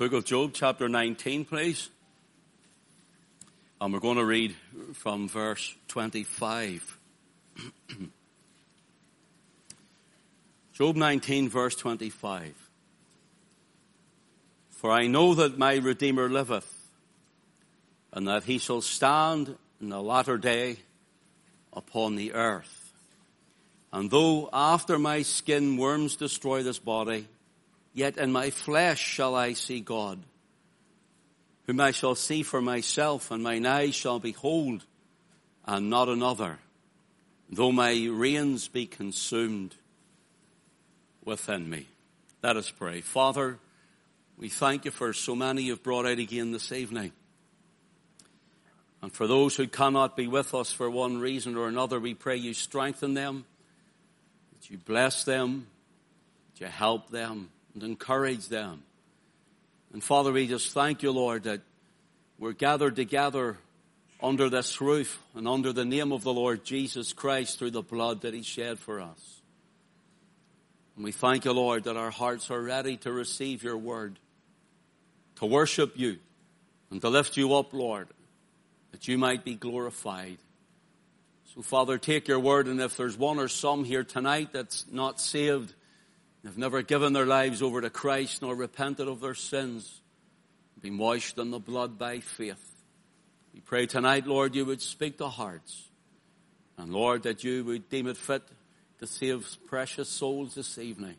Book of Job, chapter 19, please. And we're going to read from verse 25. Job 19, verse 25. For I know that my Redeemer liveth, and that he shall stand in the latter day upon the earth. And though after my skin worms destroy this body, yet in my flesh shall I see God, whom I shall see for myself, and mine eyes shall behold, and not another, though my reins be consumed within me. Let us pray. Father, we thank you for so many you've brought out again this evening. And for those who cannot be with us for one reason or another, we pray you strengthen them, that you bless them, that you help them and encourage them. And Father, we just thank you, Lord, that we're gathered together under this roof and under the name of the Lord Jesus Christ through the blood that he shed for us. And we thank you, Lord, that our hearts are ready to receive your word, to worship you and to lift you up, Lord, that you might be glorified. So, Father, take your word, and if there's one or some here tonight that's not saved, they've never given their lives over to Christ nor repented of their sins, been washed in the blood by faith, we pray tonight, Lord, you would speak to hearts. And, Lord, that you would deem it fit to save precious souls this evening.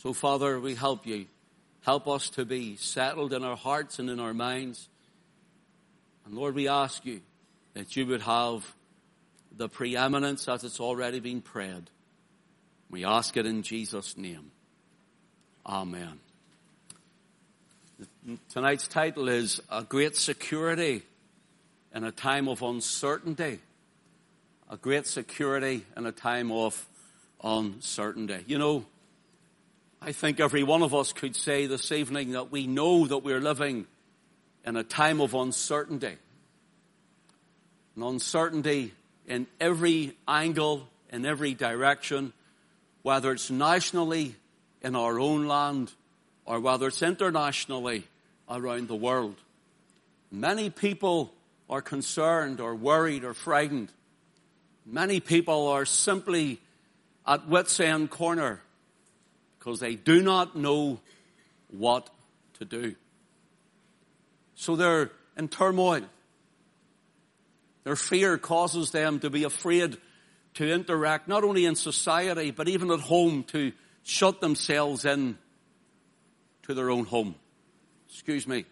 So, Father, we help you. Help us to be settled in our hearts and in our minds. And, Lord, we ask you that you would have the preeminence as it's already been prayed. We ask it in Jesus' name. Amen. Tonight's title is A Great Security in a Time of Uncertainty. A Great Security in a Time of Uncertainty. You know, I think every one of us could say this evening that we know that we're living in a time of uncertainty. And uncertainty in every angle, in every direction, whether it's nationally in our own land or whether it's internationally around the world. Many people are concerned or worried or frightened. Many people are simply at wit's end corner because they do not know what to do. So they're in turmoil. Their fear causes them to be afraid to interact, not only in society, but even at home, to shut themselves in to their own home. Excuse me.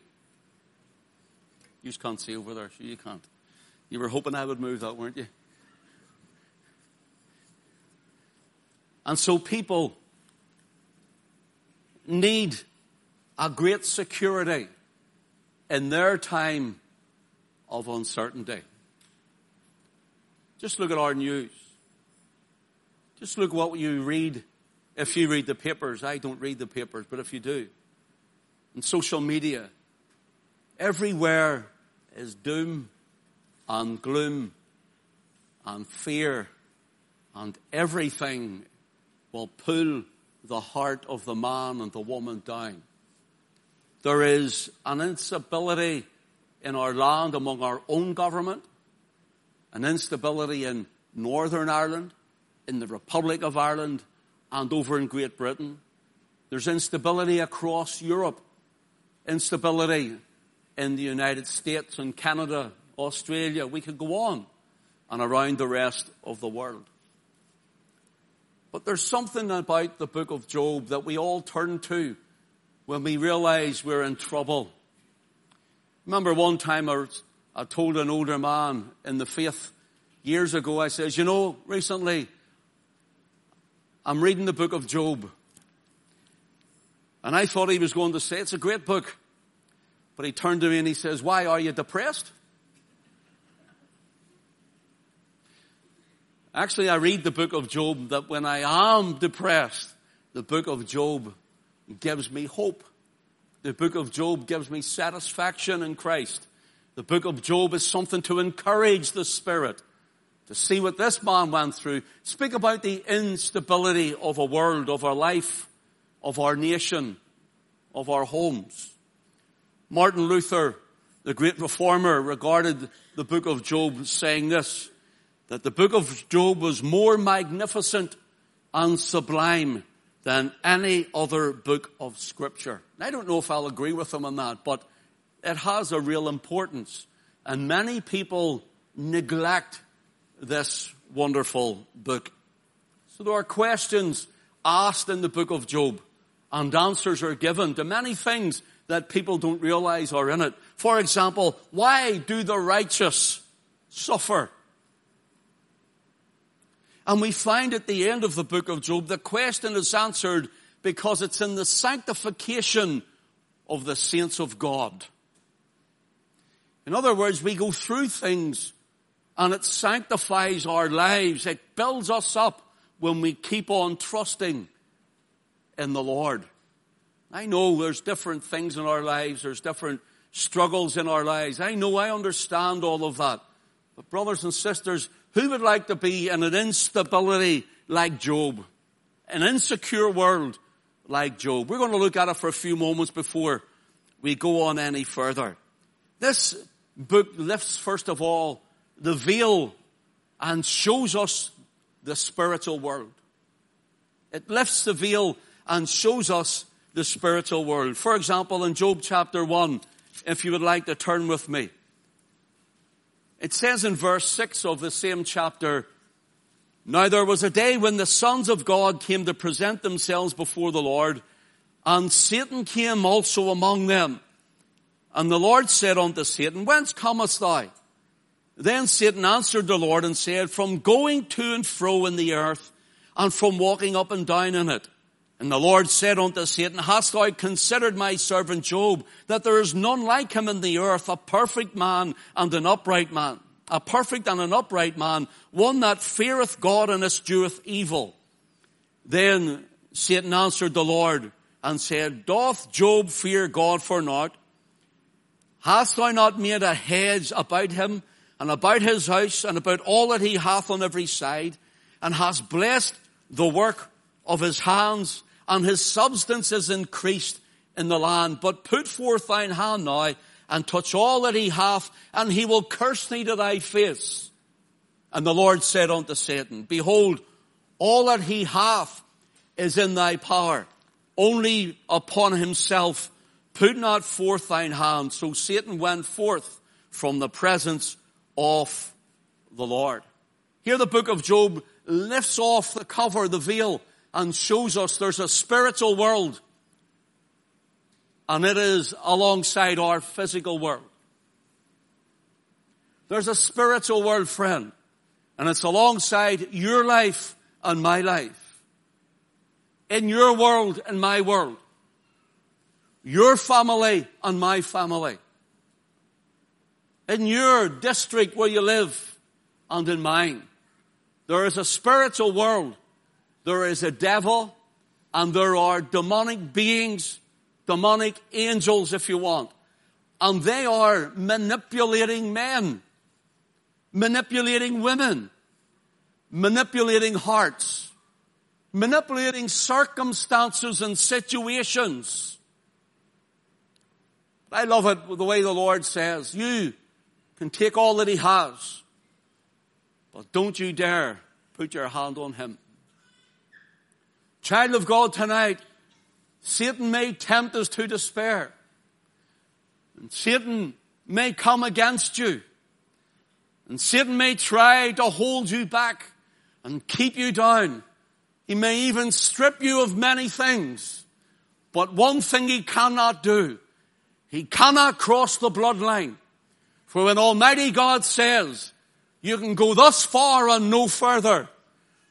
You can't see over there, so you can't. You were hoping I would move that, weren't you? And so people need a great security in their time of uncertainty. Just look at our news. Just look what you read. If you read the papers, I don't read the papers, but if you do, and social media, everywhere is doom and gloom and fear, and everything will pull the heart of the man and the woman down. There is an instability in our land among our own government, an instability in Northern Ireland, in the Republic of Ireland, and over in Great Britain. There's instability across Europe, instability in the United States and Canada, Australia. We could go on and around the rest of the world. But there's something about the book of Job that we all turn to when we realize we're in trouble. Remember one time I told an older man in the faith years ago, I says, you know, recently I'm reading the book of Job. And I thought he was going to say, it's a great book. But he turned to me and he says, why, are you depressed? Actually, I read the book of Job that when I am depressed, the book of Job gives me hope. The book of Job gives me satisfaction in Christ. The book of Job is something to encourage the spirit, to see what this man went through. Speak about the instability of a world, of our life, of our nation, of our homes. Martin Luther, the great reformer, regarded the book of Job, saying this, that the book of Job was more magnificent and sublime than any other book of Scripture. And I don't know if I'll agree with him on that, but it has a real importance. And many people neglect this wonderful book. So there are questions asked in the book of Job, and answers are given to many things that people don't realize are in it. For example, why do the righteous suffer? And we find at the end of the book of Job, the question is answered because it's in the sanctification of the saints of God. In other words, we go through things and it sanctifies our lives. It builds us up when we keep on trusting in the Lord. I know there's different things in our lives. There's different struggles in our lives. I know, I understand all of that. But brothers and sisters, who would like to be in an instability like Job? An insecure world like Job? We're going to look at it for a few moments before we go on any further. This book lifts, first of all, the veil and shows us the spiritual world. It lifts the veil and shows us the spiritual world. For example, in Job chapter 1, if you would like to turn with me, it says in verse 6 of the same chapter, "Now there was a day when the sons of God came to present themselves before the Lord, and Satan came also among them. And the Lord said unto Satan, Whence comest thou? Then Satan answered the Lord and said, From going to and fro in the earth, and from walking up and down in it. And the Lord said unto Satan, Hast thou considered my servant Job, that there is none like him in the earth, a perfect man and an upright man, a perfect and an upright man, one that feareth God and escheweth evil? Then Satan answered the Lord and said, Doth Job fear God for naught? Hast thou not made a hedge about him, and about his house, and about all that he hath on every side, and hast blessed the work of his hands, and his substance is increased in the land. But put forth thine hand now, and touch all that he hath, and he will curse thee to thy face. And the Lord said unto Satan, Behold, all that he hath is in thy power, only upon himself put not forth thine hand. So Satan went forth from the presence of the Lord." Here the book of Job lifts off the cover, the veil, and shows us there's a spiritual world, and it is alongside our physical world. There's a spiritual world, friend, and it's alongside your life and my life. In your world and my world. Your family and my family. In your district where you live and in mine. There is a spiritual world. There is a devil, and there are demonic beings, demonic angels if you want. And they are manipulating men, manipulating women, manipulating hearts, manipulating circumstances and situations. I love it the way the Lord says, you can take all that he has, but don't you dare put your hand on him. Child of God, tonight, Satan may tempt us to despair. And Satan may come against you. And Satan may try to hold you back and keep you down. He may even strip you of many things. But one thing he cannot do, he cannot cross the bloodline. For when Almighty God says, you can go thus far and no further,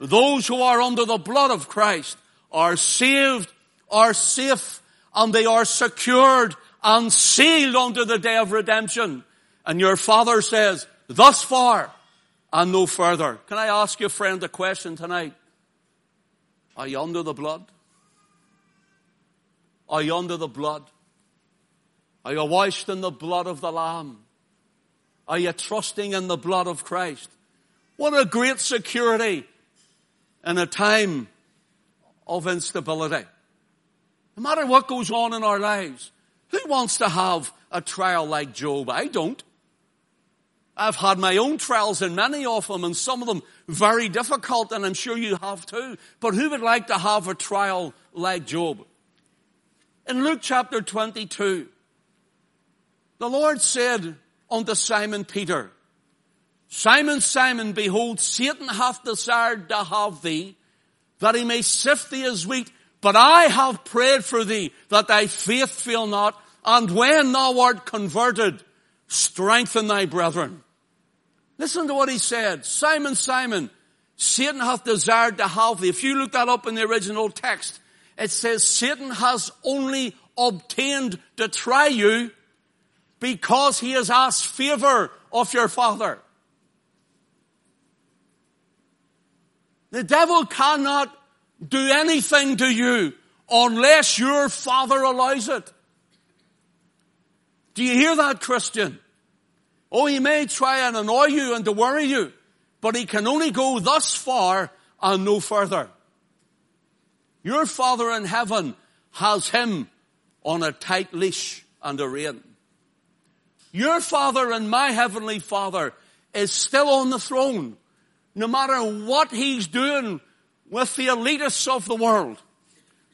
those who are under the blood of Christ are saved, are safe, and they are secured and sealed unto the day of redemption. And your Father says, thus far and no further. Can I ask you, friend, a question tonight? Are you under the blood? Are you under the blood? Are you washed in the blood of the Lamb? Are you trusting in the blood of Christ? What a great security in a time of instability. No matter what goes on in our lives, who wants to have a trial like Job. I don't. I've had my own trials and many of them, and some of them very difficult, and I'm sure you have too. But who would like to have a trial like Job? In Luke chapter 22, the Lord said unto Simon Peter, Simon, Simon, behold, Satan hath desired to have thee, that he may sift thee as wheat. But I have prayed for thee, that thy faith fail not. And when thou art converted, strengthen thy brethren. Listen to what he said. Simon, Simon, Satan hath desired to have thee. If you look that up in the original text, it says Satan has only obtained to try you because he has asked favor of your father. The devil cannot do anything to you unless your father allows it. Do you hear that, Christian? Oh, he may try and annoy you and to worry you, but he can only go thus far and no further. Your Father in heaven has him on a tight leash and a rein. Your Father and my Heavenly Father is still on the throne, no matter what he's doing with the elitists of the world,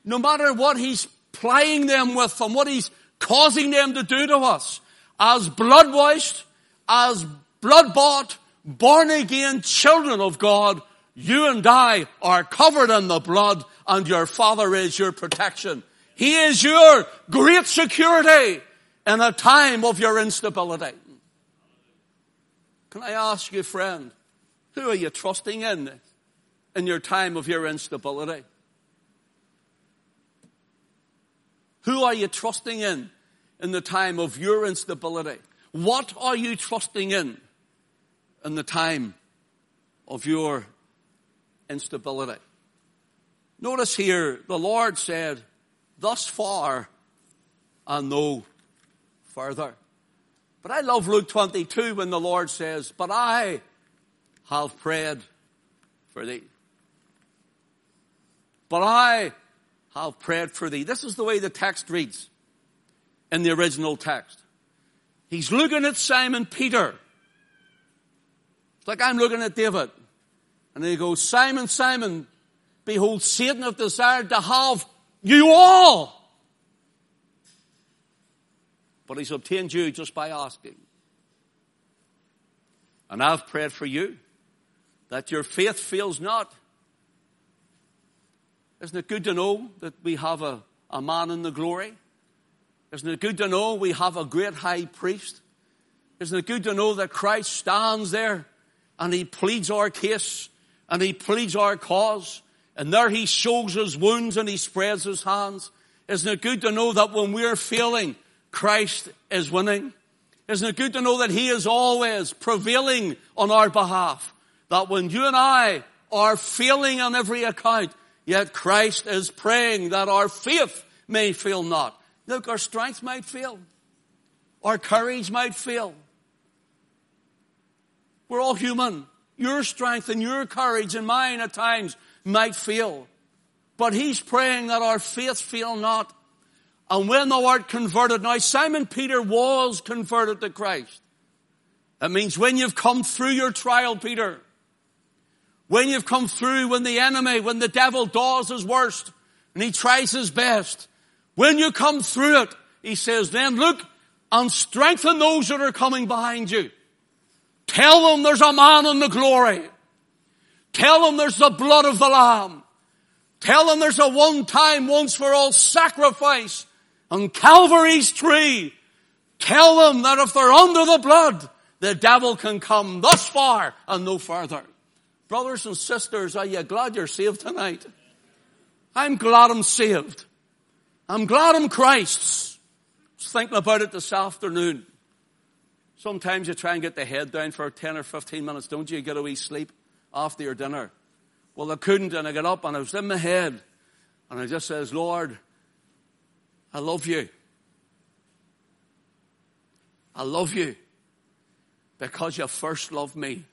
no matter what he's plying them with and what he's causing them to do to us, as blood-washed, as blood-bought, born-again children of God, you and I are covered in the blood, and your Father is your protection. He is your great security in a time of your instability. Can I ask you, friend, who are you trusting in your time of your instability? Who are you trusting in the time of your instability? What are you trusting in the time of your instability? Notice here, the Lord said, thus far and no further. But I love Luke 22 when the Lord says, but I have prayed for thee. But I have prayed for thee. This is the way the text reads in the original text. He's looking at Simon Peter. It's like I'm looking at David. And he goes, Simon, Simon, behold, Satan hath desired to have you all. But he's obtained you just by asking. And I've prayed for you, that your faith fails not. Isn't it good to know that we have a man in the glory? Isn't it good to know we have a great high priest? Isn't it good to know that Christ stands there and he pleads our case and he pleads our cause, and there he shows his wounds and he spreads his hands? Isn't it good to know that when we're failing, Christ is winning? Isn't it good to know that he is always prevailing on our behalf? That when you and I are failing on every account, yet Christ is praying that our faith may fail not. Look, our strength might fail. Our courage might fail. We're all human. Your strength and your courage and mine at times might fail. But he's praying that our faith fail not. And when thou art converted. Now, Simon Peter was converted to Christ. That means when you've come through your trial, Peter, when you've come through, when the enemy, when the devil does his worst and he tries his best, when you come through it, he says, then look and strengthen those that are coming behind you. Tell them there's a man in the glory. Tell them there's the blood of the Lamb. Tell them there's a one-time, once-for-all sacrifice on Calvary's tree. Tell them that if they're under the blood, the devil can come thus far and no further. Brothers and sisters, are you glad you're saved tonight? I'm glad I'm saved. I'm glad I'm Christ's. I was thinking about it this afternoon. Sometimes you try and get the head down for 10 or 15 minutes, don't you? You get a wee sleep after your dinner. Well, I couldn't, and I got up, and I was in my head. And I just says, Lord, I love you. I love you because you first loved me.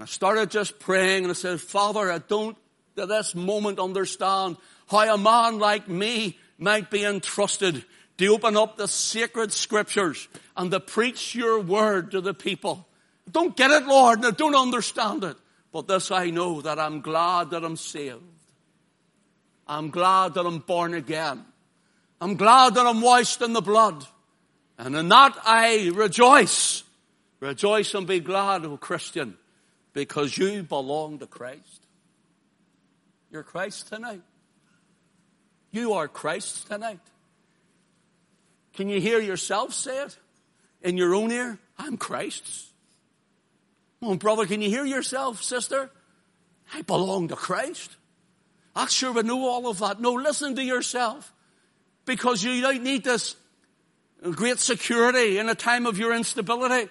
I started just praying, and I said, Father, I don't at this moment understand how a man like me might be entrusted to open up the sacred scriptures and to preach your word to the people. I don't get it, Lord, and I don't understand it. But this I know, that I'm glad that I'm saved. I'm glad that I'm born again. I'm glad that I'm washed in the blood. And in that I rejoice. Rejoice and be glad, O Christian, because you belong to Christ. You're Christ tonight. You are Christ tonight. Can you hear yourself say it in your own ear? I'm Christ's. Come on, brother, can you hear yourself, sister? I belong to Christ. I sure would know all of that. No, listen to yourself, because you don't need this great security in a time of your instability.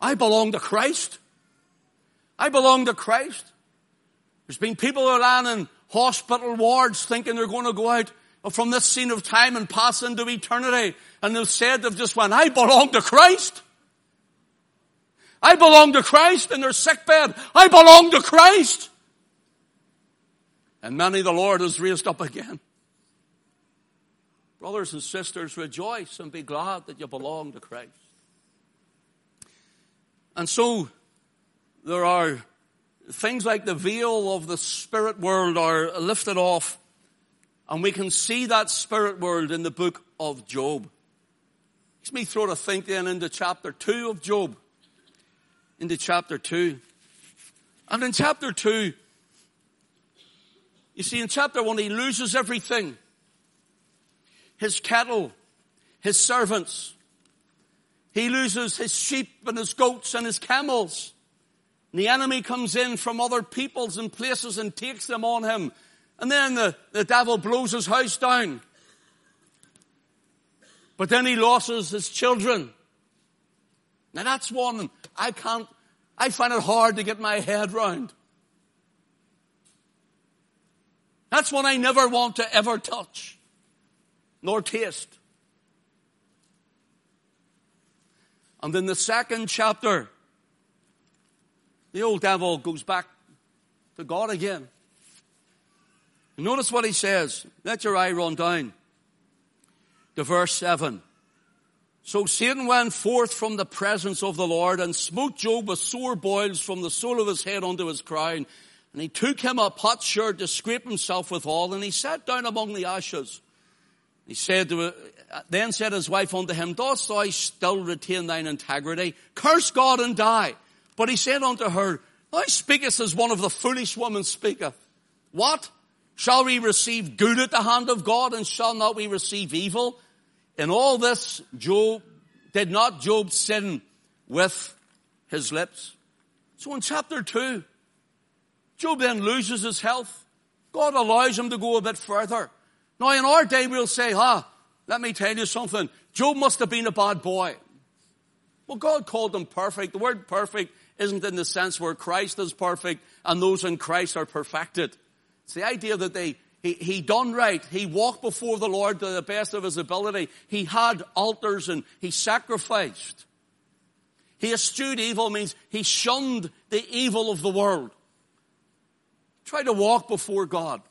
I belong to Christ. I belong to Christ. There's been people who are lying in hospital wards thinking they're going to go out from this scene of time and pass into eternity. And they've said, they've just went, I belong to Christ. I belong to Christ in their sickbed. I belong to Christ. And many the Lord has raised up again. Brothers and sisters, rejoice and be glad that you belong to Christ. And so there are things like the veil of the spirit world are lifted off, and we can see that spirit world in the book of Job. Let me throw to think then into chapter 2 of Job. Into chapter 2. And in chapter 2, you see in chapter 1 he loses everything. His cattle, his servants. He loses his sheep and his goats and his camels. And the enemy comes in from other peoples and places and takes them on him. And then the devil blows his house down. But then he loses his children. Now that's one I find it hard to get my head round. That's one I never want to ever touch, nor taste. And in the second chapter, the old devil goes back to God again. And notice what he says. Let your eye run down to verse 7. So Satan went forth from the presence of the Lord and smote Job with sore boils from the sole of his head unto his crown. And he took him a potsherd to scrape himself withal, and he sat down among the ashes. He said, then said his wife unto him, dost thou still retain thine integrity? Curse God and die. But he said unto her, thou speakest as one of the foolish women speaketh. What? Shall we receive good at the hand of God, and shall not we receive evil? In all this, did not Job sin with his lips? So in chapter 2, Job then loses his health. God allows him to go a bit further. Now in our day we'll say, let me tell you something. Job must have been a bad boy. Well, God called him perfect. The word perfect isn't in the sense where Christ is perfect and those in Christ are perfected. It's the idea that he done right. He walked before the Lord to the best of his ability. He had altars and he sacrificed. He eschewed evil, means he shunned the evil of the world. Try to walk before God.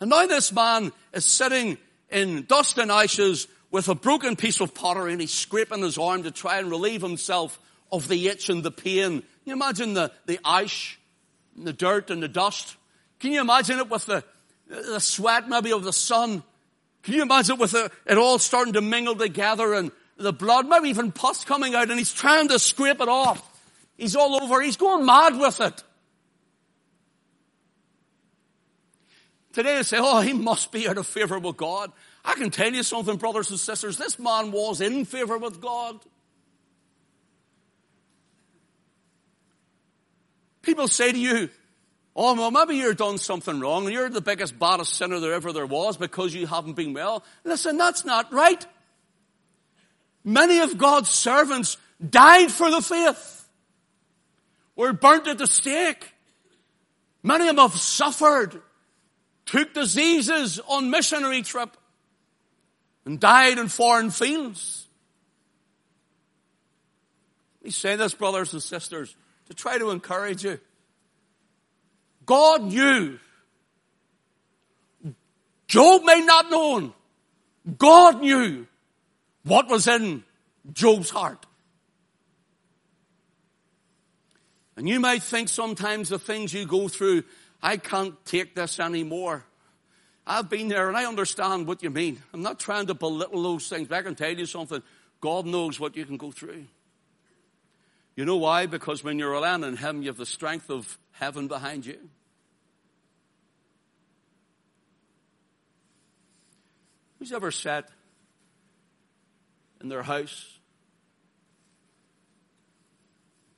And now this man is sitting in dust and ashes with a broken piece of pottery, and he's scraping his arm to try and relieve himself of the itch and the pain. Can you imagine the ash, and the dirt and the dust? Can you imagine it with the sweat maybe of the sun? Can you imagine it with it all starting to mingle together and the blood, maybe even pus coming out, and he's trying to scrape it off. He's all over. He's going mad with it. Today they say, he must be out of favor with God. I can tell you something, brothers and sisters. This man was in favor with God. People say to you, maybe you've done something wrong, and you're the biggest, baddest sinner there ever was because you haven't been well. Listen, that's not right. Many of God's servants died for the faith, were burnt at the stake. Many of them have suffered, took diseases on missionary trip, and died in foreign fields. We say this, brothers and sisters, to try to encourage you. God knew. Job may not know. God knew what was in Job's heart. And you might think sometimes the things you go through, I can't take this anymore. I've been there and I understand what you mean. I'm not trying to belittle those things, but I can tell you something. God knows what you can go through. You know why? Because when you're relying on Him, you have the strength of heaven behind you. Who's ever sat in their house,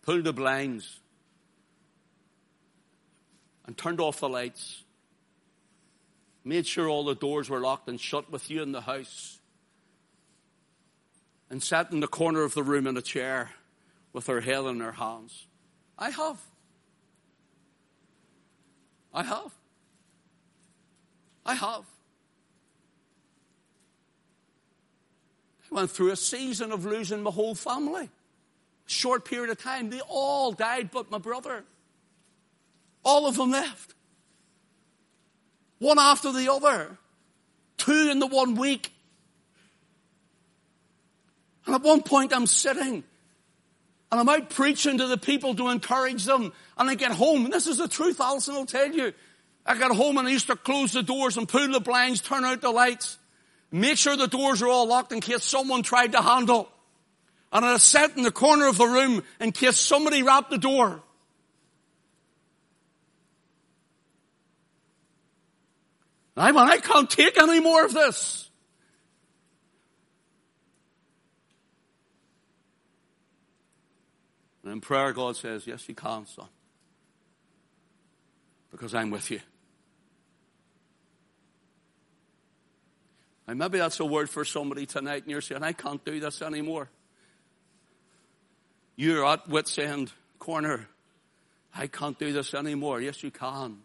pulled the blinds, and turned off the lights, made sure all the doors were locked and shut with you in the house, and sat in the corner of the room in a chair with her head in her hands? I have. I went through a season of losing my whole family. A short period of time. They all died but my brother. All of them left. One after the other. Two in the 1 week. And at one point I'm sitting and I'm out preaching to the people to encourage them. And I get home. And this is the truth, Alison will tell you. I got home and I used to close the doors and pull the blinds, turn out the lights. Make sure the doors are all locked in case someone tried to handle. And I sat in the corner of the room in case somebody rapped the door. And I went, I can't take any more of this. And in prayer, God says, yes, you can, son. Because I'm with you. And maybe that's a word for somebody tonight and you're saying, I can't do this anymore. You're at wit's end corner. I can't do this anymore. Yes, you can.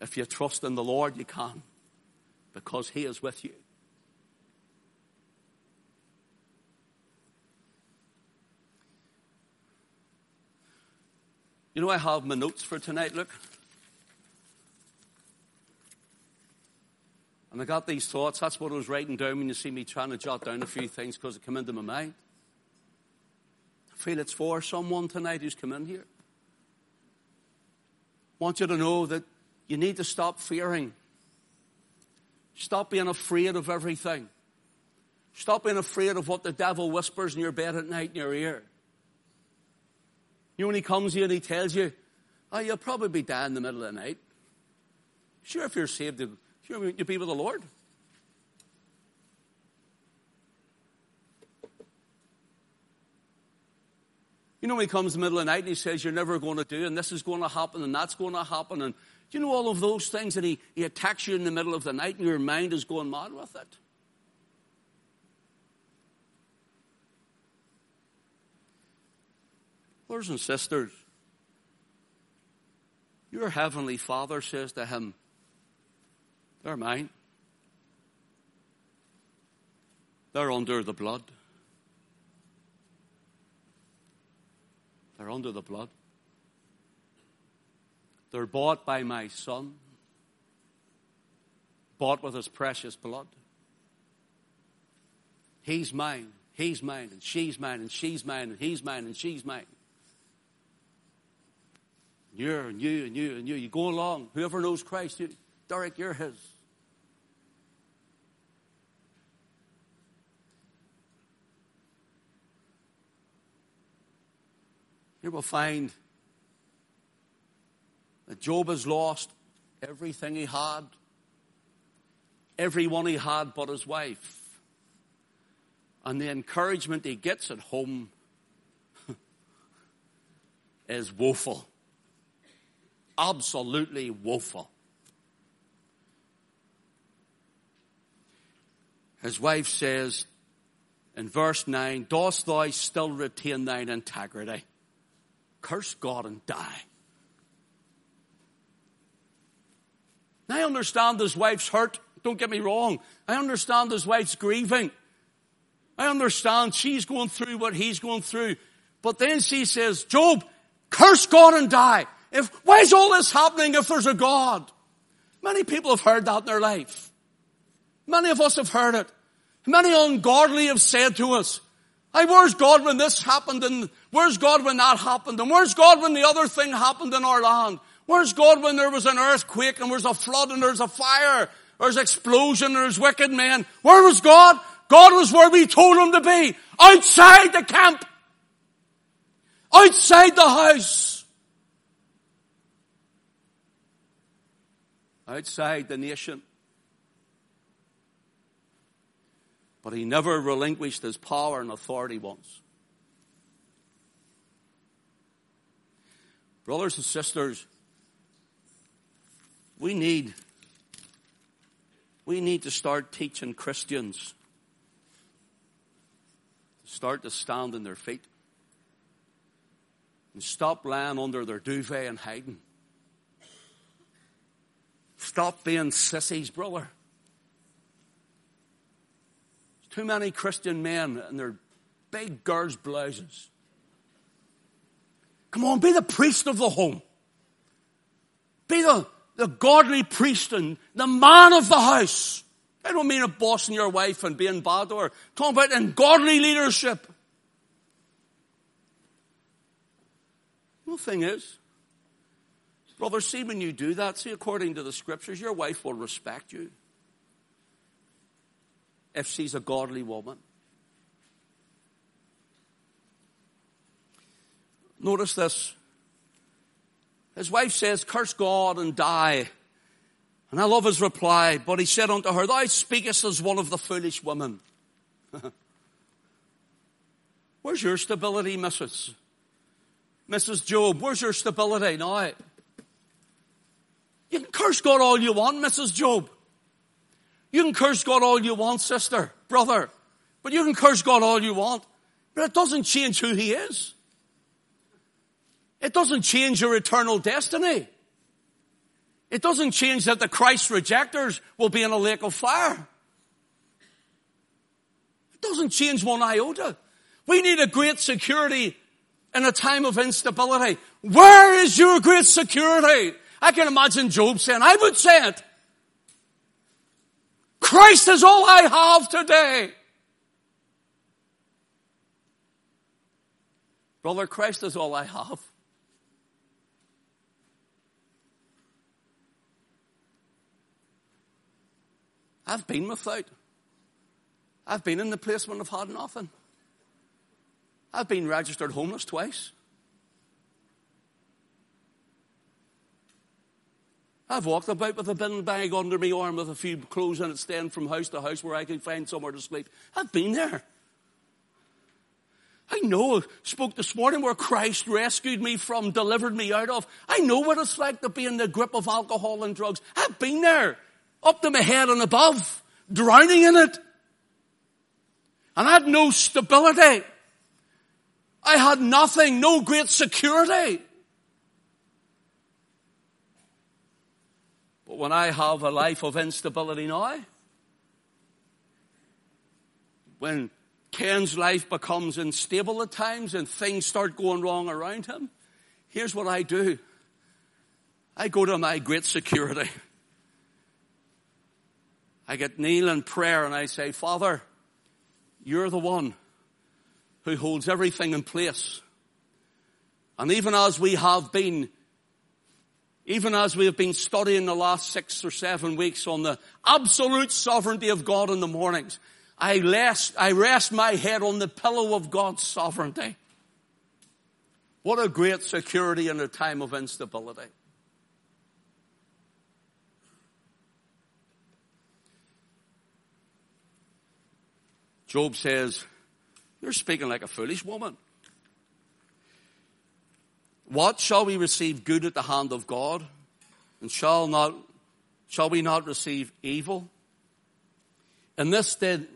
If you trust in the Lord, you can. Because He is with you. You know, I have my notes for tonight, look. And I got these thoughts. That's what I was writing down when you see me trying to jot down a few things because it came into my mind. I feel it's for someone tonight who's come in here. I want you to know that you need to stop fearing. Stop being afraid of everything. Stop being afraid of what the devil whispers in your bed at night in your ear. You know, when he comes here and he tells you, oh, you'll probably be dying in the middle of the night. Sure, if you're saved, you'll be with the Lord. You know, when he comes in the middle of the night and he says, you're never going to do, and this is going to happen, and that's going to happen, and you know all of those things, and he attacks you in the middle of the night, and your mind is going mad with it. Brothers and sisters, your heavenly Father says to him, they're mine. They're under the blood. They're under the blood. They're bought by my Son. Bought with His precious blood. He's mine. He's mine. And she's mine. And she's mine. And he's mine. And she's mine. And you're, and you, and you, and you. You go along. Whoever knows Christ, you. Derek, you're His. Here we'll find that Job has lost everything he had, everyone he had but his wife. And the encouragement he gets at home is woeful. Absolutely woeful. His wife says in verse 9, dost thou still retain thine integrity? Curse God and die. And I understand his wife's hurt. Don't get me wrong. I understand his wife's grieving. I understand she's going through what he's going through. But then she says, Job, curse God and die. Why is all this happening if there's a God? Many people have heard that in their life. Many of us have heard it. Many ungodly have said to us, "Hey, where's God when this happened, and where's God when that happened, and where's God when the other thing happened in our land? Where's God when there was an earthquake, and there's a flood, and there's a fire, there's explosion, there's wicked men? Where was God?" God was where we told him to be, outside the camp, outside the house, outside the nation. But he never relinquished his power and authority once. Brothers and sisters, we need to start teaching Christians to start to stand on their feet and stop lying under their duvet and hiding. Stop being sissies, brother. Too many Christian men in their big girls' blouses. Come on, be the priest of the home. Be the godly priest and the man of the house. I don't mean bossing your wife and being bad to her. I'm talking about in godly leadership. The thing is, brother, see when you do that, see according to the scriptures, your wife will respect you. If she's a godly woman. Notice this. His wife says, "Curse God and die." And I love his reply. But he said unto her, "Thou speakest as one of the foolish women." Where's your stability, Mrs.? Mrs. Job, where's your stability now? You can curse God all you want, Mrs. Job. You can curse God all you want, sister, brother. But you can curse God all you want. But it doesn't change who he is. It doesn't change your eternal destiny. It doesn't change that the Christ rejectors will be in a lake of fire. It doesn't change one iota. We need a great security in a time of instability. Where is your great security? I can imagine Job saying, I would say it. Christ is all I have today. Brother, Christ is all I have. I've been without. I've been in the place when I've had nothing. I've been registered homeless twice. I've walked about with a bin bag under my arm with a few clothes in it, staying from house to house where I could find somewhere to sleep. I've been there. I know, I spoke this morning where Christ rescued me from, delivered me out of. I know what it's like to be in the grip of alcohol and drugs. I've been there, up to my head and above, drowning in it. And I had no stability. I had nothing, no great security. But when I have a life of instability now, when Ken's life becomes unstable at times and things start going wrong around him, here's what I do. I go to my great security. I get kneel in prayer and I say, Father, you're the one who holds everything in place. And even as we have been studying the last 6 or 7 weeks on the absolute sovereignty of God in the mornings, I rest my head on the pillow of God's sovereignty. What a great security in a time of instability. Job says, you're speaking like a foolish woman. What shall we receive good at the hand of God? And shall we not receive evil? And this did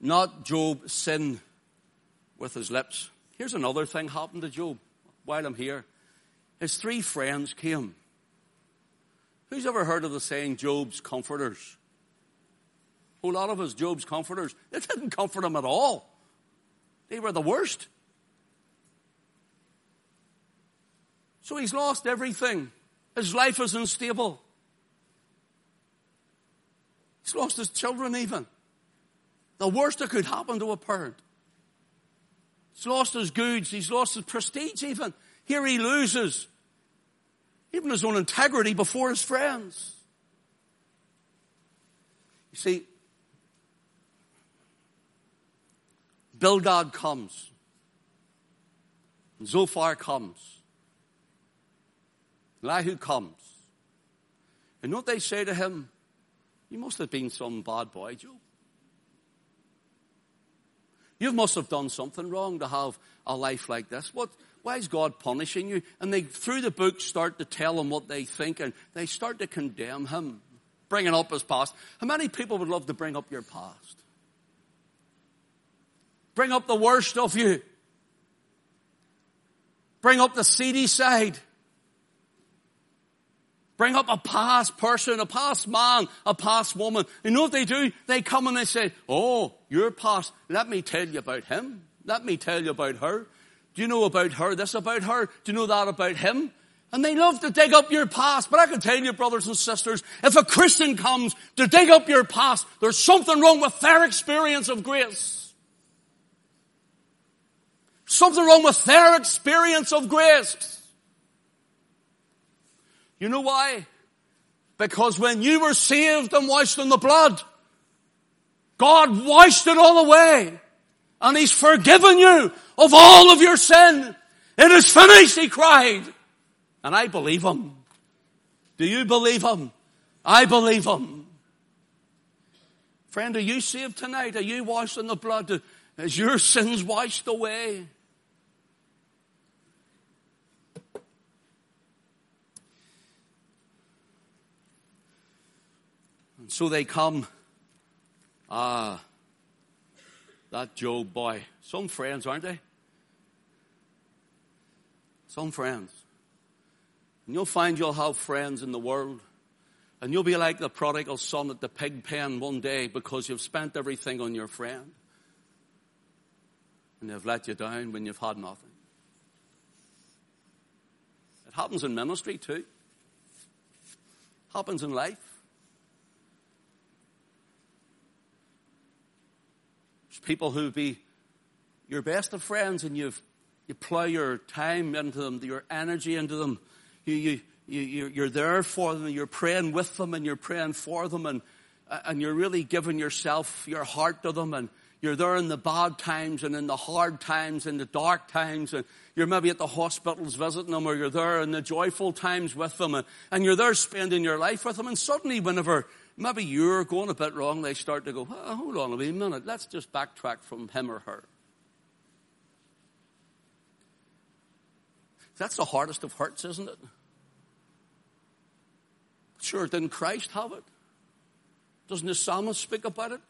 not Job sin with his lips. Here's another thing happened to Job while I'm here. His 3 friends came. Who's ever heard of the saying, Job's comforters? A whole lot of us, Job's comforters. They didn't comfort him at all. They were the worst. So he's lost everything. His life is unstable. He's lost his children even. The worst that could happen to a parent. He's lost his goods. He's lost his prestige even. Here he loses even his own integrity before his friends. You see, Bildad comes. Zophar comes. Elihu comes. And don't they say to him, you must have been some bad boy, Job. You must have done something wrong to have a life like this. What? Why is God punishing you? And they, through the book, start to tell him what they think, and they start to condemn him, bringing up his past. How many people would love to bring up your past? Bring up the worst of you. Bring up the seedy side. Bring up a past person, a past man, a past woman. You know what they do? They come and they say, oh, your past. Let me tell you about him. Let me tell you about her. Do you know about her? This about her? Do you know that about him? And they love to dig up your past. But I can tell you, brothers and sisters, if a Christian comes to dig up your past, there's something wrong with their experience of grace. Something wrong with their experience of grace. You know why? Because when you were saved and washed in the blood, God washed it all away. And He's forgiven you of all of your sin. It is finished, He cried. And I believe Him. Do you believe Him? I believe Him. Friend, are you saved tonight? Are you washed in the blood? Is your sins washed away? So they come, that Job boy. Some friends, aren't they? Some friends. And you'll find you'll have friends in the world. And you'll be like the prodigal son at the pig pen one day because you've spent everything on your friend. And they've let you down when you've had nothing. It happens in ministry too. It happens in life. People who be your best of friends, and you plow your time into them, your energy into them. You're there for them, and you're praying with them, and you're praying for them, and you're really giving yourself, your heart to them, and you're there in the bad times and in the hard times and the dark times, and you're maybe at the hospitals visiting them, or you're there in the joyful times with them, and you're there spending your life with them, and suddenly whenever maybe you're going a bit wrong, they start to go, oh, hold on a wee minute, let's just backtrack from him or her. That's the hardest of hurts, isn't it? Sure, didn't Christ have it? Doesn't the psalmist speak about it?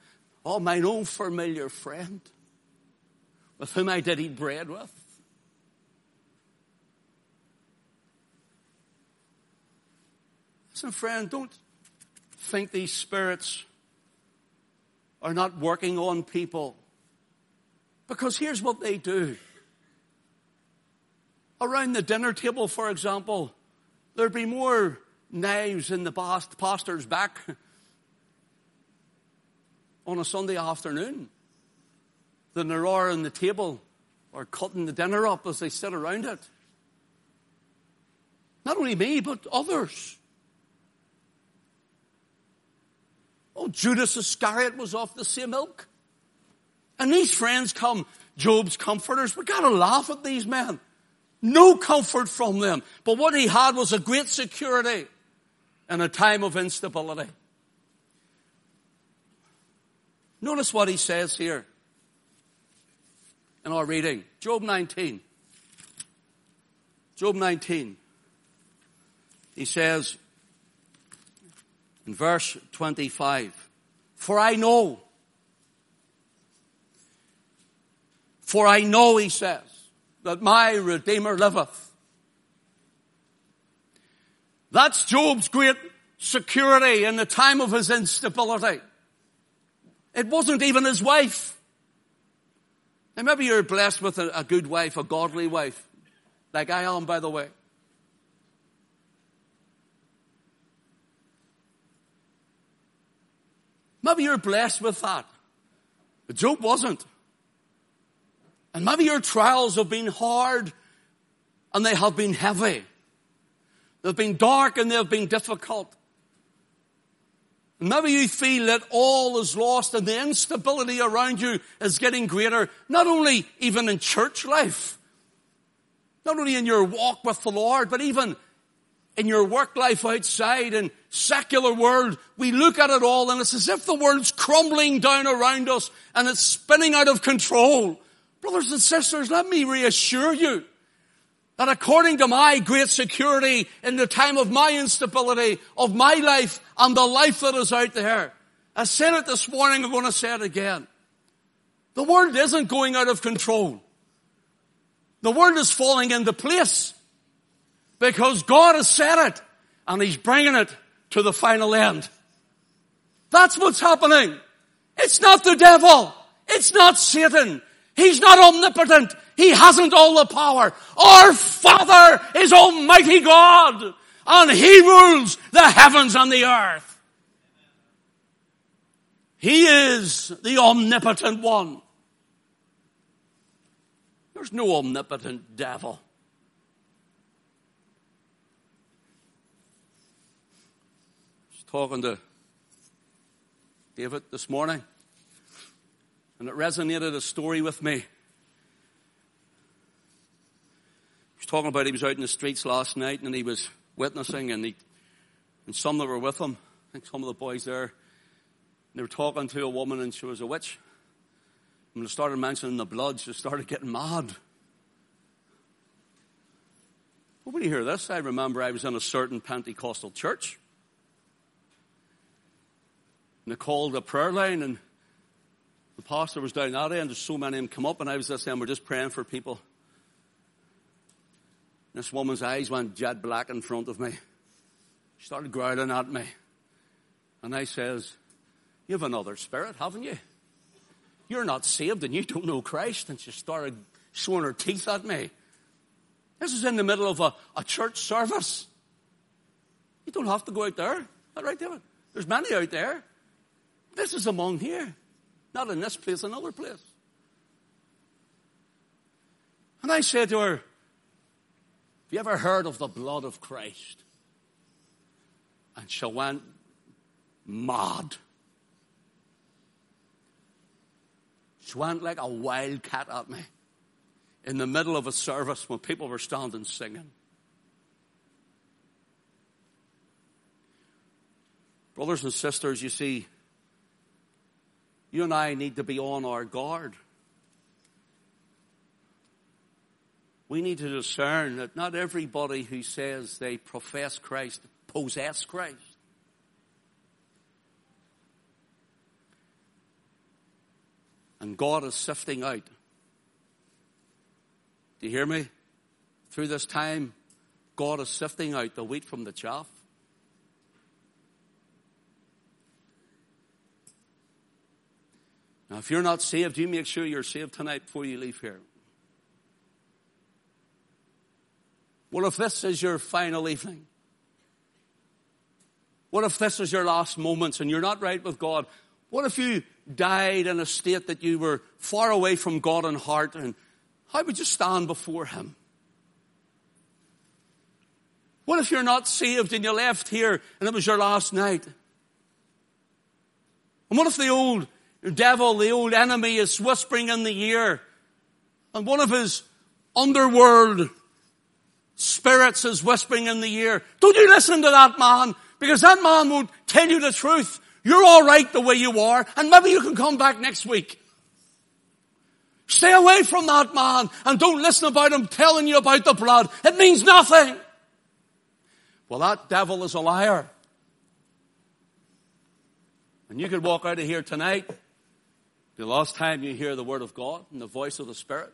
Oh, mine own familiar friend, with whom I did eat bread with. Listen, friend, don't think these spirits are not working on people. Because here's what they do. Around the dinner table, for example, there'd be more knives in the pastor's back on a Sunday afternoon than there are on the table or cutting the dinner up as they sit around it. Not only me, but others. Oh, Judas Iscariot was off the same ilk. And these friends come, Job's comforters. We've got to laugh at these men. No comfort from them. But what he had was a great security in a time of instability. Notice what he says here in our reading. Job 19. Job 19. He says, in verse 25, For I know, he says, that my Redeemer liveth. That's Job's great security in the time of his instability. It wasn't even his wife. And maybe you're blessed with a good wife, a godly wife, like I am, by the way. Maybe you're blessed with that. But Job wasn't. And maybe your trials have been hard and they have been heavy. They've been dark and they've been difficult. And maybe you feel that all is lost and the instability around you is getting greater, not only even in church life, not only in your walk with the Lord, but even in your work life outside and secular world. We look at it all and it's as if the world's crumbling down around us and it's spinning out of control. Brothers and sisters, let me reassure you that according to my great security in the time of my instability, of my life and the life that is out there, I said it this morning, I'm going to say it again. The world isn't going out of control. The world is falling into place because God has said it and He's bringing it to the final end. That's what's happening. It's not the devil. It's not Satan. He's not omnipotent. He hasn't all the power. Our Father is Almighty God, and He rules the heavens and the earth. He is the omnipotent one. There's no omnipotent devil. I was talking to David this morning, and it resonated a story with me. He was talking about he was out in the streets last night and he was witnessing and some that were with him, I think some of the boys there, they were talking to a woman and she was a witch. And when they started mentioning the blood, she started getting mad. Well, when you hear this, I remember I was in a certain Pentecostal church. And they called a prayer line and the pastor was down that end, there's so many of them come up, and I was this end, we're just praying for people. And this woman's eyes went jet black in front of me. She started growling at me. And I says, you have another spirit, haven't you? You're not saved and you don't know Christ. And she started showing her teeth at me. This is in the middle of a church service. You don't have to go out there. All right, David. There's many out there. This is among here. Not in this place, another place. And I said to her, have you ever heard of the blood of Christ? And she went mad. She went like a wild cat at me in the middle of a service when people were standing singing. Brothers and sisters, you see, you and I need to be on our guard. We need to discern that not everybody who says they profess Christ possess Christ. And God is sifting out. Do you hear me? Through this time, God is sifting out the wheat from the chaff. Now, if you're not saved, you make sure you're saved tonight before you leave here. What if this is your final evening? What if this is your last moments and you're not right with God? What if you died in a state that you were far away from God in heart, and how would you stand before Him? What if you're not saved and you left here and it was your last night? And what if the old enemy is whispering in the ear, and one of his underworld spirits is whispering in the ear, don't you listen to that man, because that man won't tell you the truth. You're all right the way you are, and maybe you can come back next week. Stay away from that man, and don't listen about him telling you about the blood. It means nothing. Well, that devil is a liar. And you could walk out of here tonight, the last time you hear the word of God and the voice of the Spirit.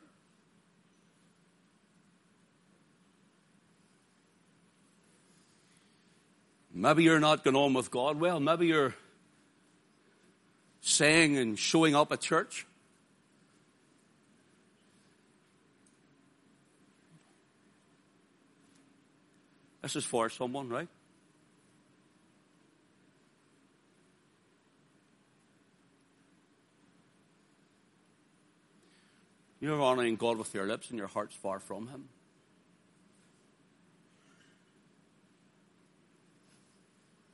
Maybe you're not going on with God well. Maybe you're saying and showing up at church. This is for someone, right? You're honoring God with your lips and your heart's far from him.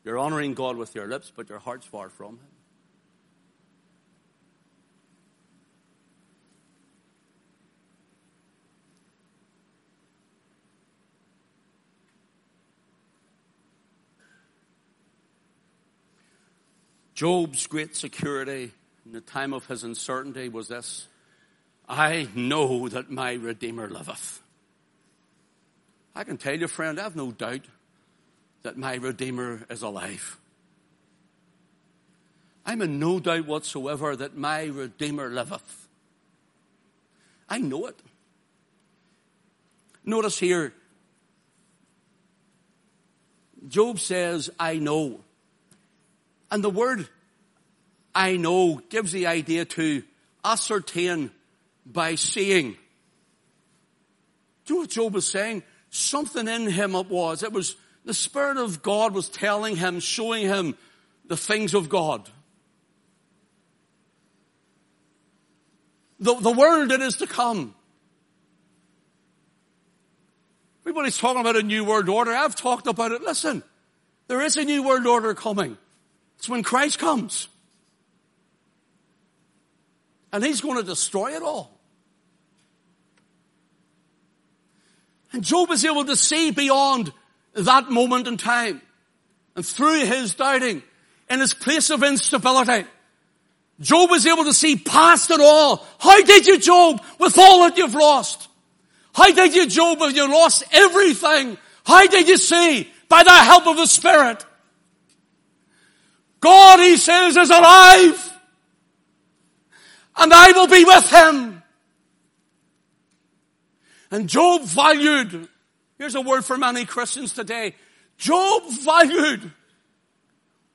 You're honoring God with your lips, but your heart's far from him. Job's great security in the time of his uncertainty was this: I know that my Redeemer liveth. I can tell you, friend, I have no doubt that my Redeemer is alive. I'm in no doubt whatsoever that my Redeemer liveth. I know it. Notice here, Job says, I know. And the word I know gives the idea to ascertain by seeing. Do you know what Job was saying? Something in him it was. It was the Spirit of God was telling him, showing him the things of God. The world that is to come. Everybody's talking about a new world order. I've talked about it. Listen, there is a new world order coming. It's when Christ comes. And he's going to destroy it all. And Job is able to see beyond that moment in time. And through his doubting, in his place of instability, Job is able to see past it all. How did you, Job, with all that you've lost? How did you, Job, if you lost everything? How did you see? By the help of the Spirit. God, he says, is alive. And I will be with him. And Job valued, here's a word for many Christians today, Job valued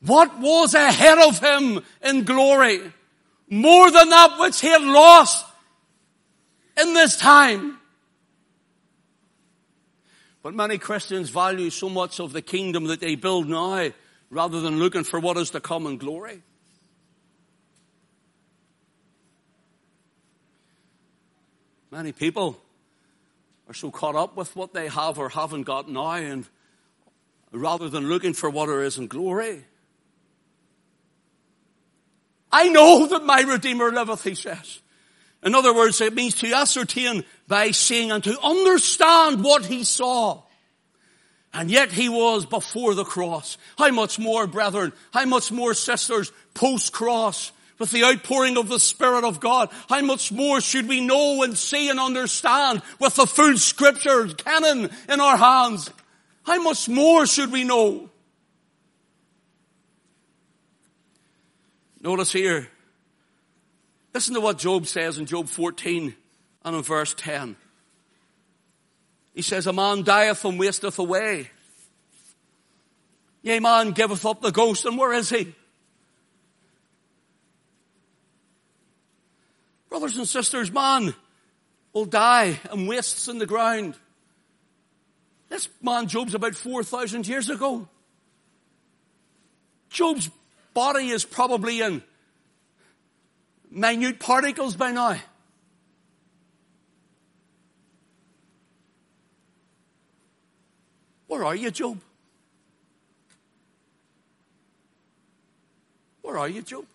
what was ahead of him in glory more than that which he had lost in this time. But many Christians value so much of the kingdom that they build now rather than looking for what is to come in glory. Many people are so caught up with what they have or haven't got now, and rather than looking for what there is in glory. I know that my Redeemer liveth, he says. In other words, it means to ascertain by seeing and to understand what he saw. And yet he was before the cross. How much more, brethren, how much more, sisters, post-cross, with the outpouring of the Spirit of God, how much more should we know and see and understand with the full Scripture canon in our hands? How much more should we know? Notice here, listen to what Job says in Job 14 and in verse 10. He says, a man dieth and wasteth away. Yea, man giveth up the ghost, and where is he? Brothers and sisters, man will die and wastes in the ground. This man, Job's about 4,000 years ago. Job's body is probably in minute particles by now. Where are you, Job? Where are you, Job?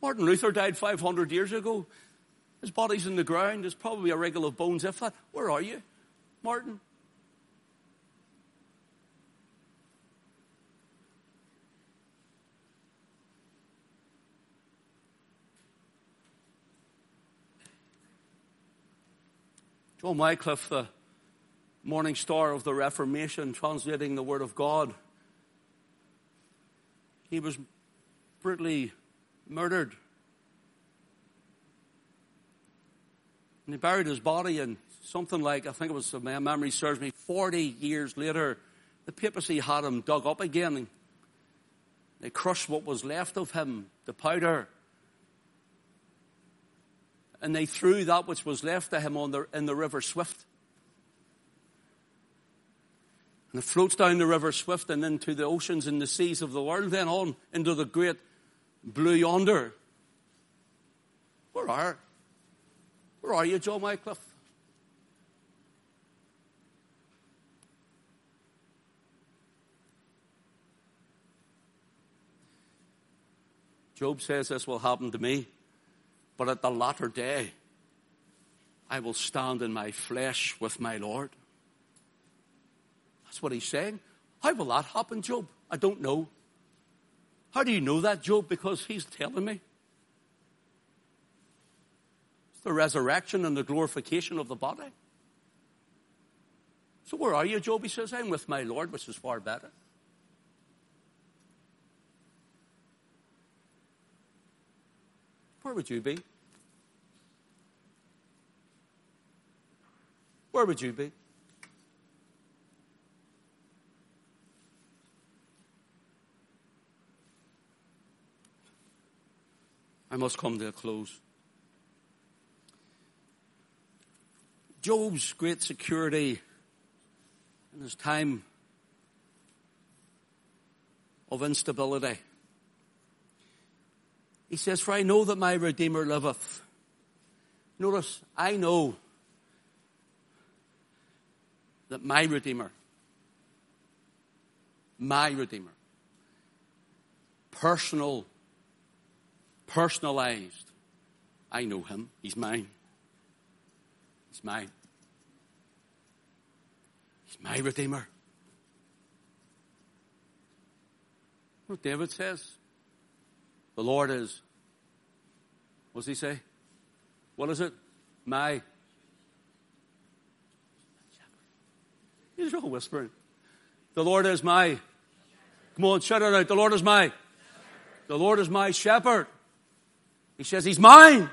Martin Luther died 500 years ago. His body's in the ground. There's probably a wriggle of bones, if that. Where are you, Martin? John Wycliffe, the morning star of the Reformation, translating the Word of God. He was brutally murdered. And he buried his body in something like, I think it was, if my memory serves me, 40 years later, the papacy had him dug up again. They crushed what was left of him, the powder. And they threw that which was left of him in the River Swift. And it floats down the River Swift and into the oceans and the seas of the world, then on into the great blue yonder. Where are Where are you, John Wycliffe? Job says, this will happen to me, but at the latter day, I will stand in my flesh with my Lord. That's what he's saying. How will that happen, Job? I don't know. How do you know that, Job? Because he's telling me. It's the resurrection and the glorification of the body. So where are you, Job? He says, I'm with my Lord, which is far better. Where would you be? Where would you be? I must come to a close. Job's great security in his time of instability. He says, for I know that my Redeemer liveth. Notice, I know that my Redeemer, personalized, I know him. He's mine. He's my Redeemer. What David says, the Lord is, what does he say? What is it? My shepherd. He's all whispering. The Lord is my shepherd. Come on, shout it out. The Lord is my shepherd. The Lord is my shepherd. He says, he's mine.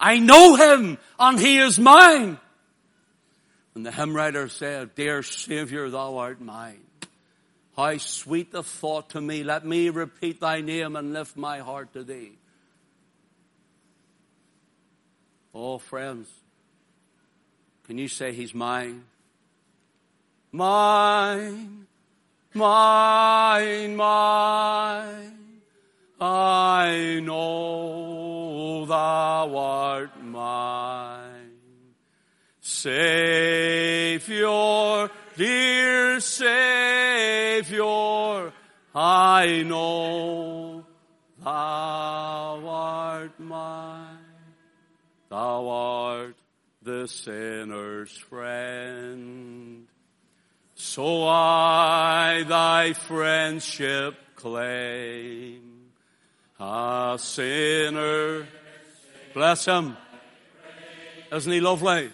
I know him and he is mine. And the hymn writer said, dear Savior, thou art mine. How sweet the thought to me. Let me repeat thy name and lift my heart to thee. Oh, friends, can you say he's mine? Mine, mine, mine. I know thou art mine. Savior, dear Savior, I know thou art mine. Thou art the sinner's friend. So I thy friendship claim. A sinner, bless him. Isn't he lovely?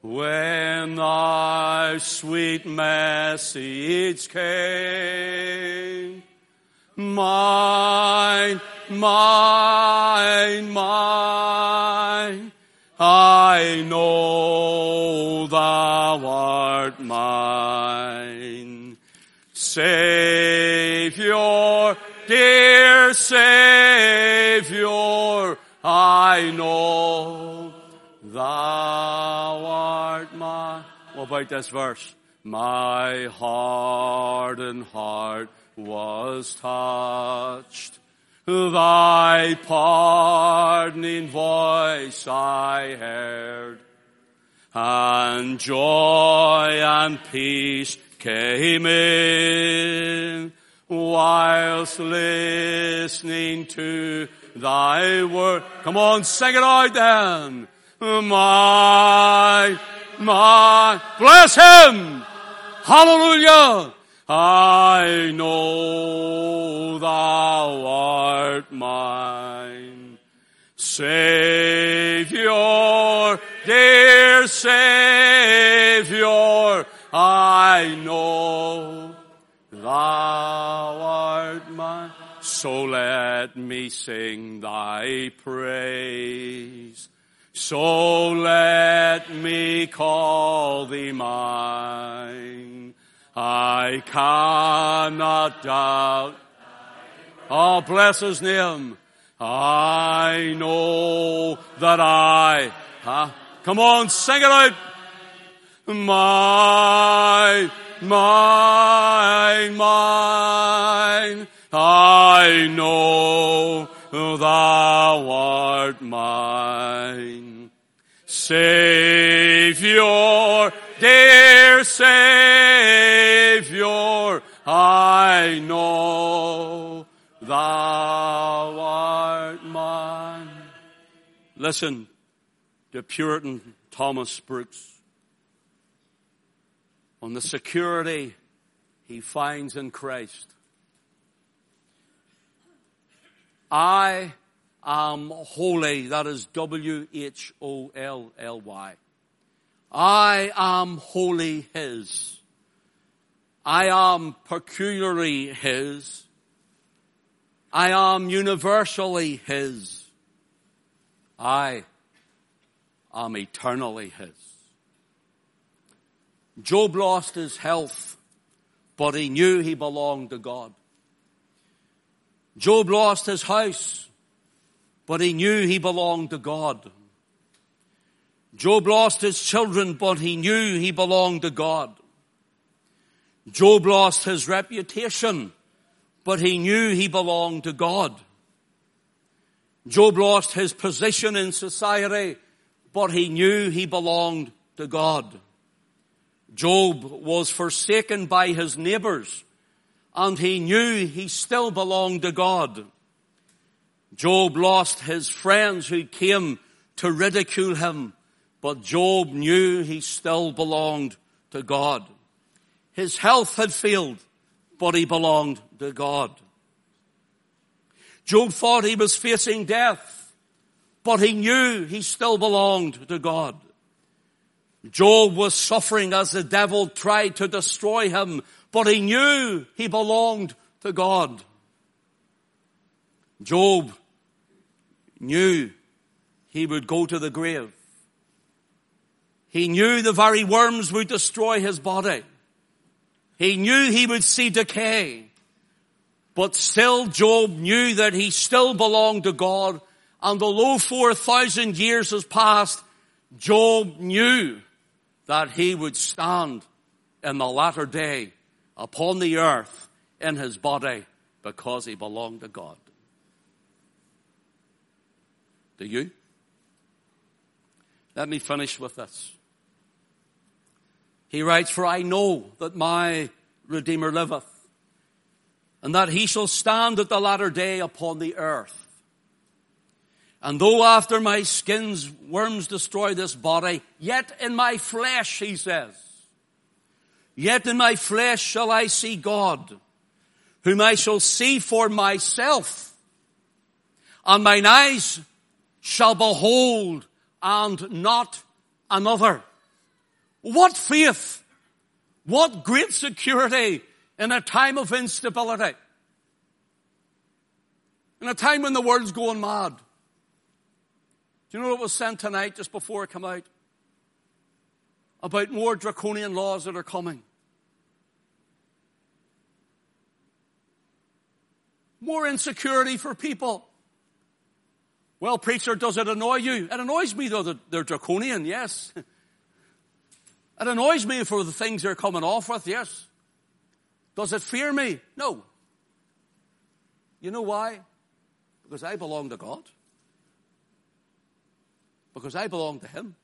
When thy sweet message came, mine, mine, mine, I know thou art mine. Savior, dear Savior, I know thou art mine. What about this verse? My hardened heart was touched. Thy pardoning voice I heard. And joy and peace came in whilst listening to thy word. Come on, sing it out then. My, bless him. Hallelujah. I know thou art mine. Savior, dear Savior, I know thou art mine. So let me sing thy praise. So let me call thee mine. I cannot doubt. Oh, bless his name. I know that come on, sing it out. Mine, mine, mine. I know thou art mine. Savior, dear Savior, I know thou art mine. Listen to Puritan Thomas Brooks on the security he finds in Christ. I am holy. That is W-H-O-L-L-Y. I am wholly His. I am peculiarly His. I am universally His. I am eternally His. Job lost his health, but he knew he belonged to God. Job lost his house, but he knew he belonged to God. Job lost his children, but he knew he belonged to God. Job lost his reputation, but he knew he belonged to God. Job lost his position in society, but he knew he belonged to God. Job was forsaken by his neighbors, and he knew he still belonged to God. Job lost his friends who came to ridicule him, but Job knew he still belonged to God. His health had failed, but he belonged to God. Job thought he was facing death, but he knew he still belonged to God. Job was suffering as the devil tried to destroy him, but he knew he belonged to God. Job knew he would go to the grave. He knew the very worms would destroy his body. He knew he would see decay. But still Job knew that he still belonged to God. And although 4,000 years has passed, Job knew that he would stand in the latter day upon the earth in his body because he belonged to God. Do you? Let me finish with this. He writes, "For I know that my Redeemer liveth, and that he shall stand at the latter day upon the earth. And though after my skin's worms destroy this body, yet in my flesh," he says, "yet in my flesh shall I see God, whom I shall see for myself, and mine eyes shall behold, and not another." What faith! What great security in a time of instability, in a time when the world's going mad. Do you know what was sent tonight just before it came out? About more draconian laws that are coming. More insecurity for people. Well, preacher, does it annoy you? It annoys me, though, that they're draconian, yes. It annoys me for the things they're coming off with, yes. Does it fear me? No. You know why? Because I belong to God. Because I belong to Him.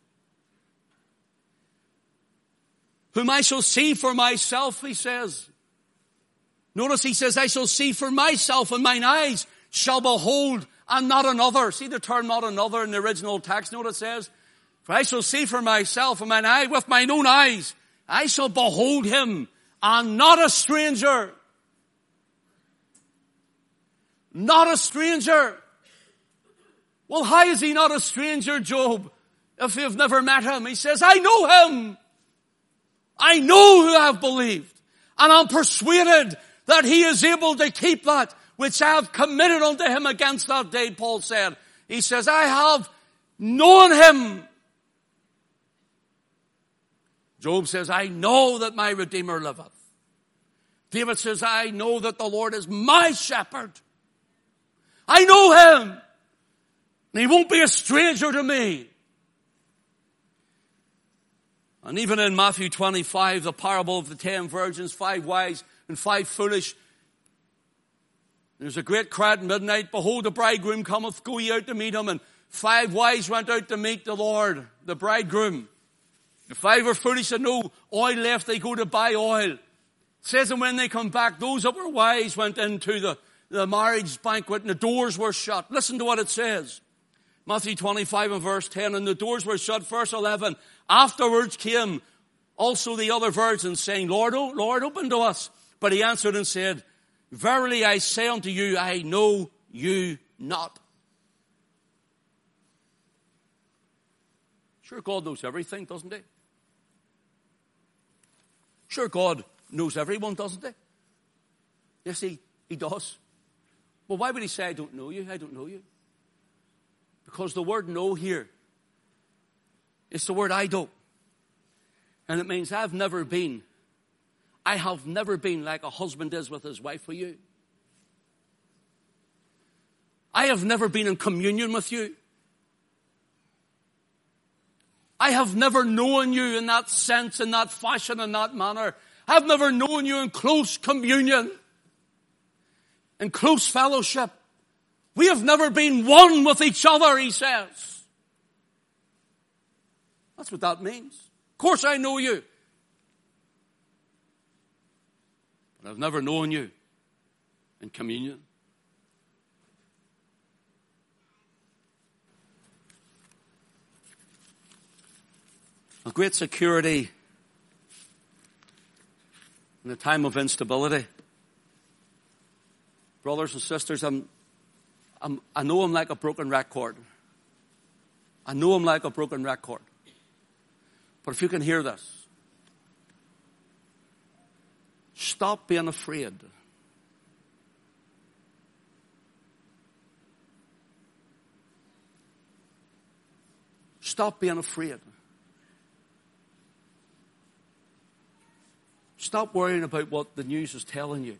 Whom I shall see for myself, he says. Notice he says, I shall see for myself, and mine eyes shall behold, and not another. See the term not another in the original text. Notice it says, for I shall see for myself, and mine eye with mine own eyes, I shall behold Him, and not a stranger. Not a stranger. Well, how is He not a stranger, Job, if you've never met Him? He says, I know Him. I know who I have believed. And I'm persuaded that He is able to keep that which I have committed unto Him against that day, Paul said. He says, I have known Him. Job says, I know that my Redeemer liveth. David says, I know that the Lord is my shepherd. I know Him. And He won't be a stranger to me. And even in Matthew 25, the parable of the 10 virgins, 5 wise and 5 foolish, There's a great cry at midnight, "Behold, the bridegroom cometh, go ye out to meet him." And 5 wise went out to meet the Lord, the bridegroom. The 5 were foolish and no oil left, they go to buy oil. It says, and when they come back, those that were wise went into the marriage banquet, and the doors were shut. Listen to what it says. Matthew 25 and verse 10, and the doors were shut. Verse 11, afterwards came also the other virgins, saying, "Lord, oh, Lord, open to us." But he answered and said, "Verily I say unto you, I know you not." Sure, God knows everything, doesn't he? Sure, God knows everyone, doesn't he? Yes, he does. Well, why would he say, "I don't know you, I don't know you"? Because the word "know" here, it's the word "Ido." And it means I have never been like a husband is with his wife for you. I have never been in communion with you. I have never known you in that sense, in that fashion, in that manner. I've never known you in close communion, in close fellowship. We have never been one with each other, he says. That's what that means. Of course I know you, but I've never known you in communion. A great security in a time of instability. Brothers and sisters, I know I'm like a broken record. I know I'm like a broken record. But if you can hear this, stop being afraid. Stop being afraid. Stop worrying about what the news is telling you,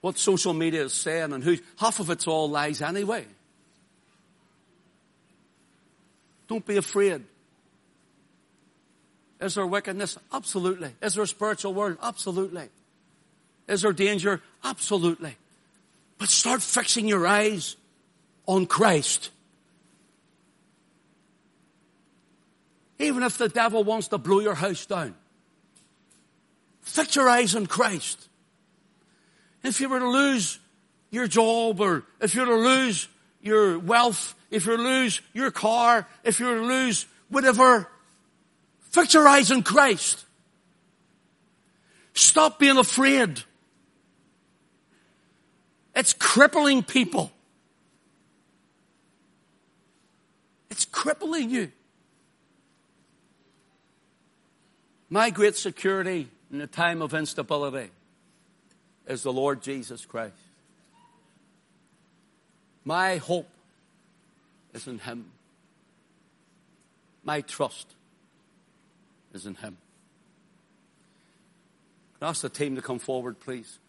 what social media is saying, and half of it's all lies anyway. Don't be afraid. Is there wickedness? Absolutely. Is there a spiritual world? Absolutely. Is there danger? Absolutely. But start fixing your eyes on Christ. Even if the devil wants to blow your house down, fix your eyes on Christ. If you were to lose your job, or if you were to lose your wealth, if you were to lose your car, if you were to lose whatever, fix your eyes on Christ. Stop being afraid. It's crippling people. It's crippling you. My great security in the time of instability is the Lord Jesus Christ. My hope is in him. My trust is in him. Can I ask the team to come forward, please?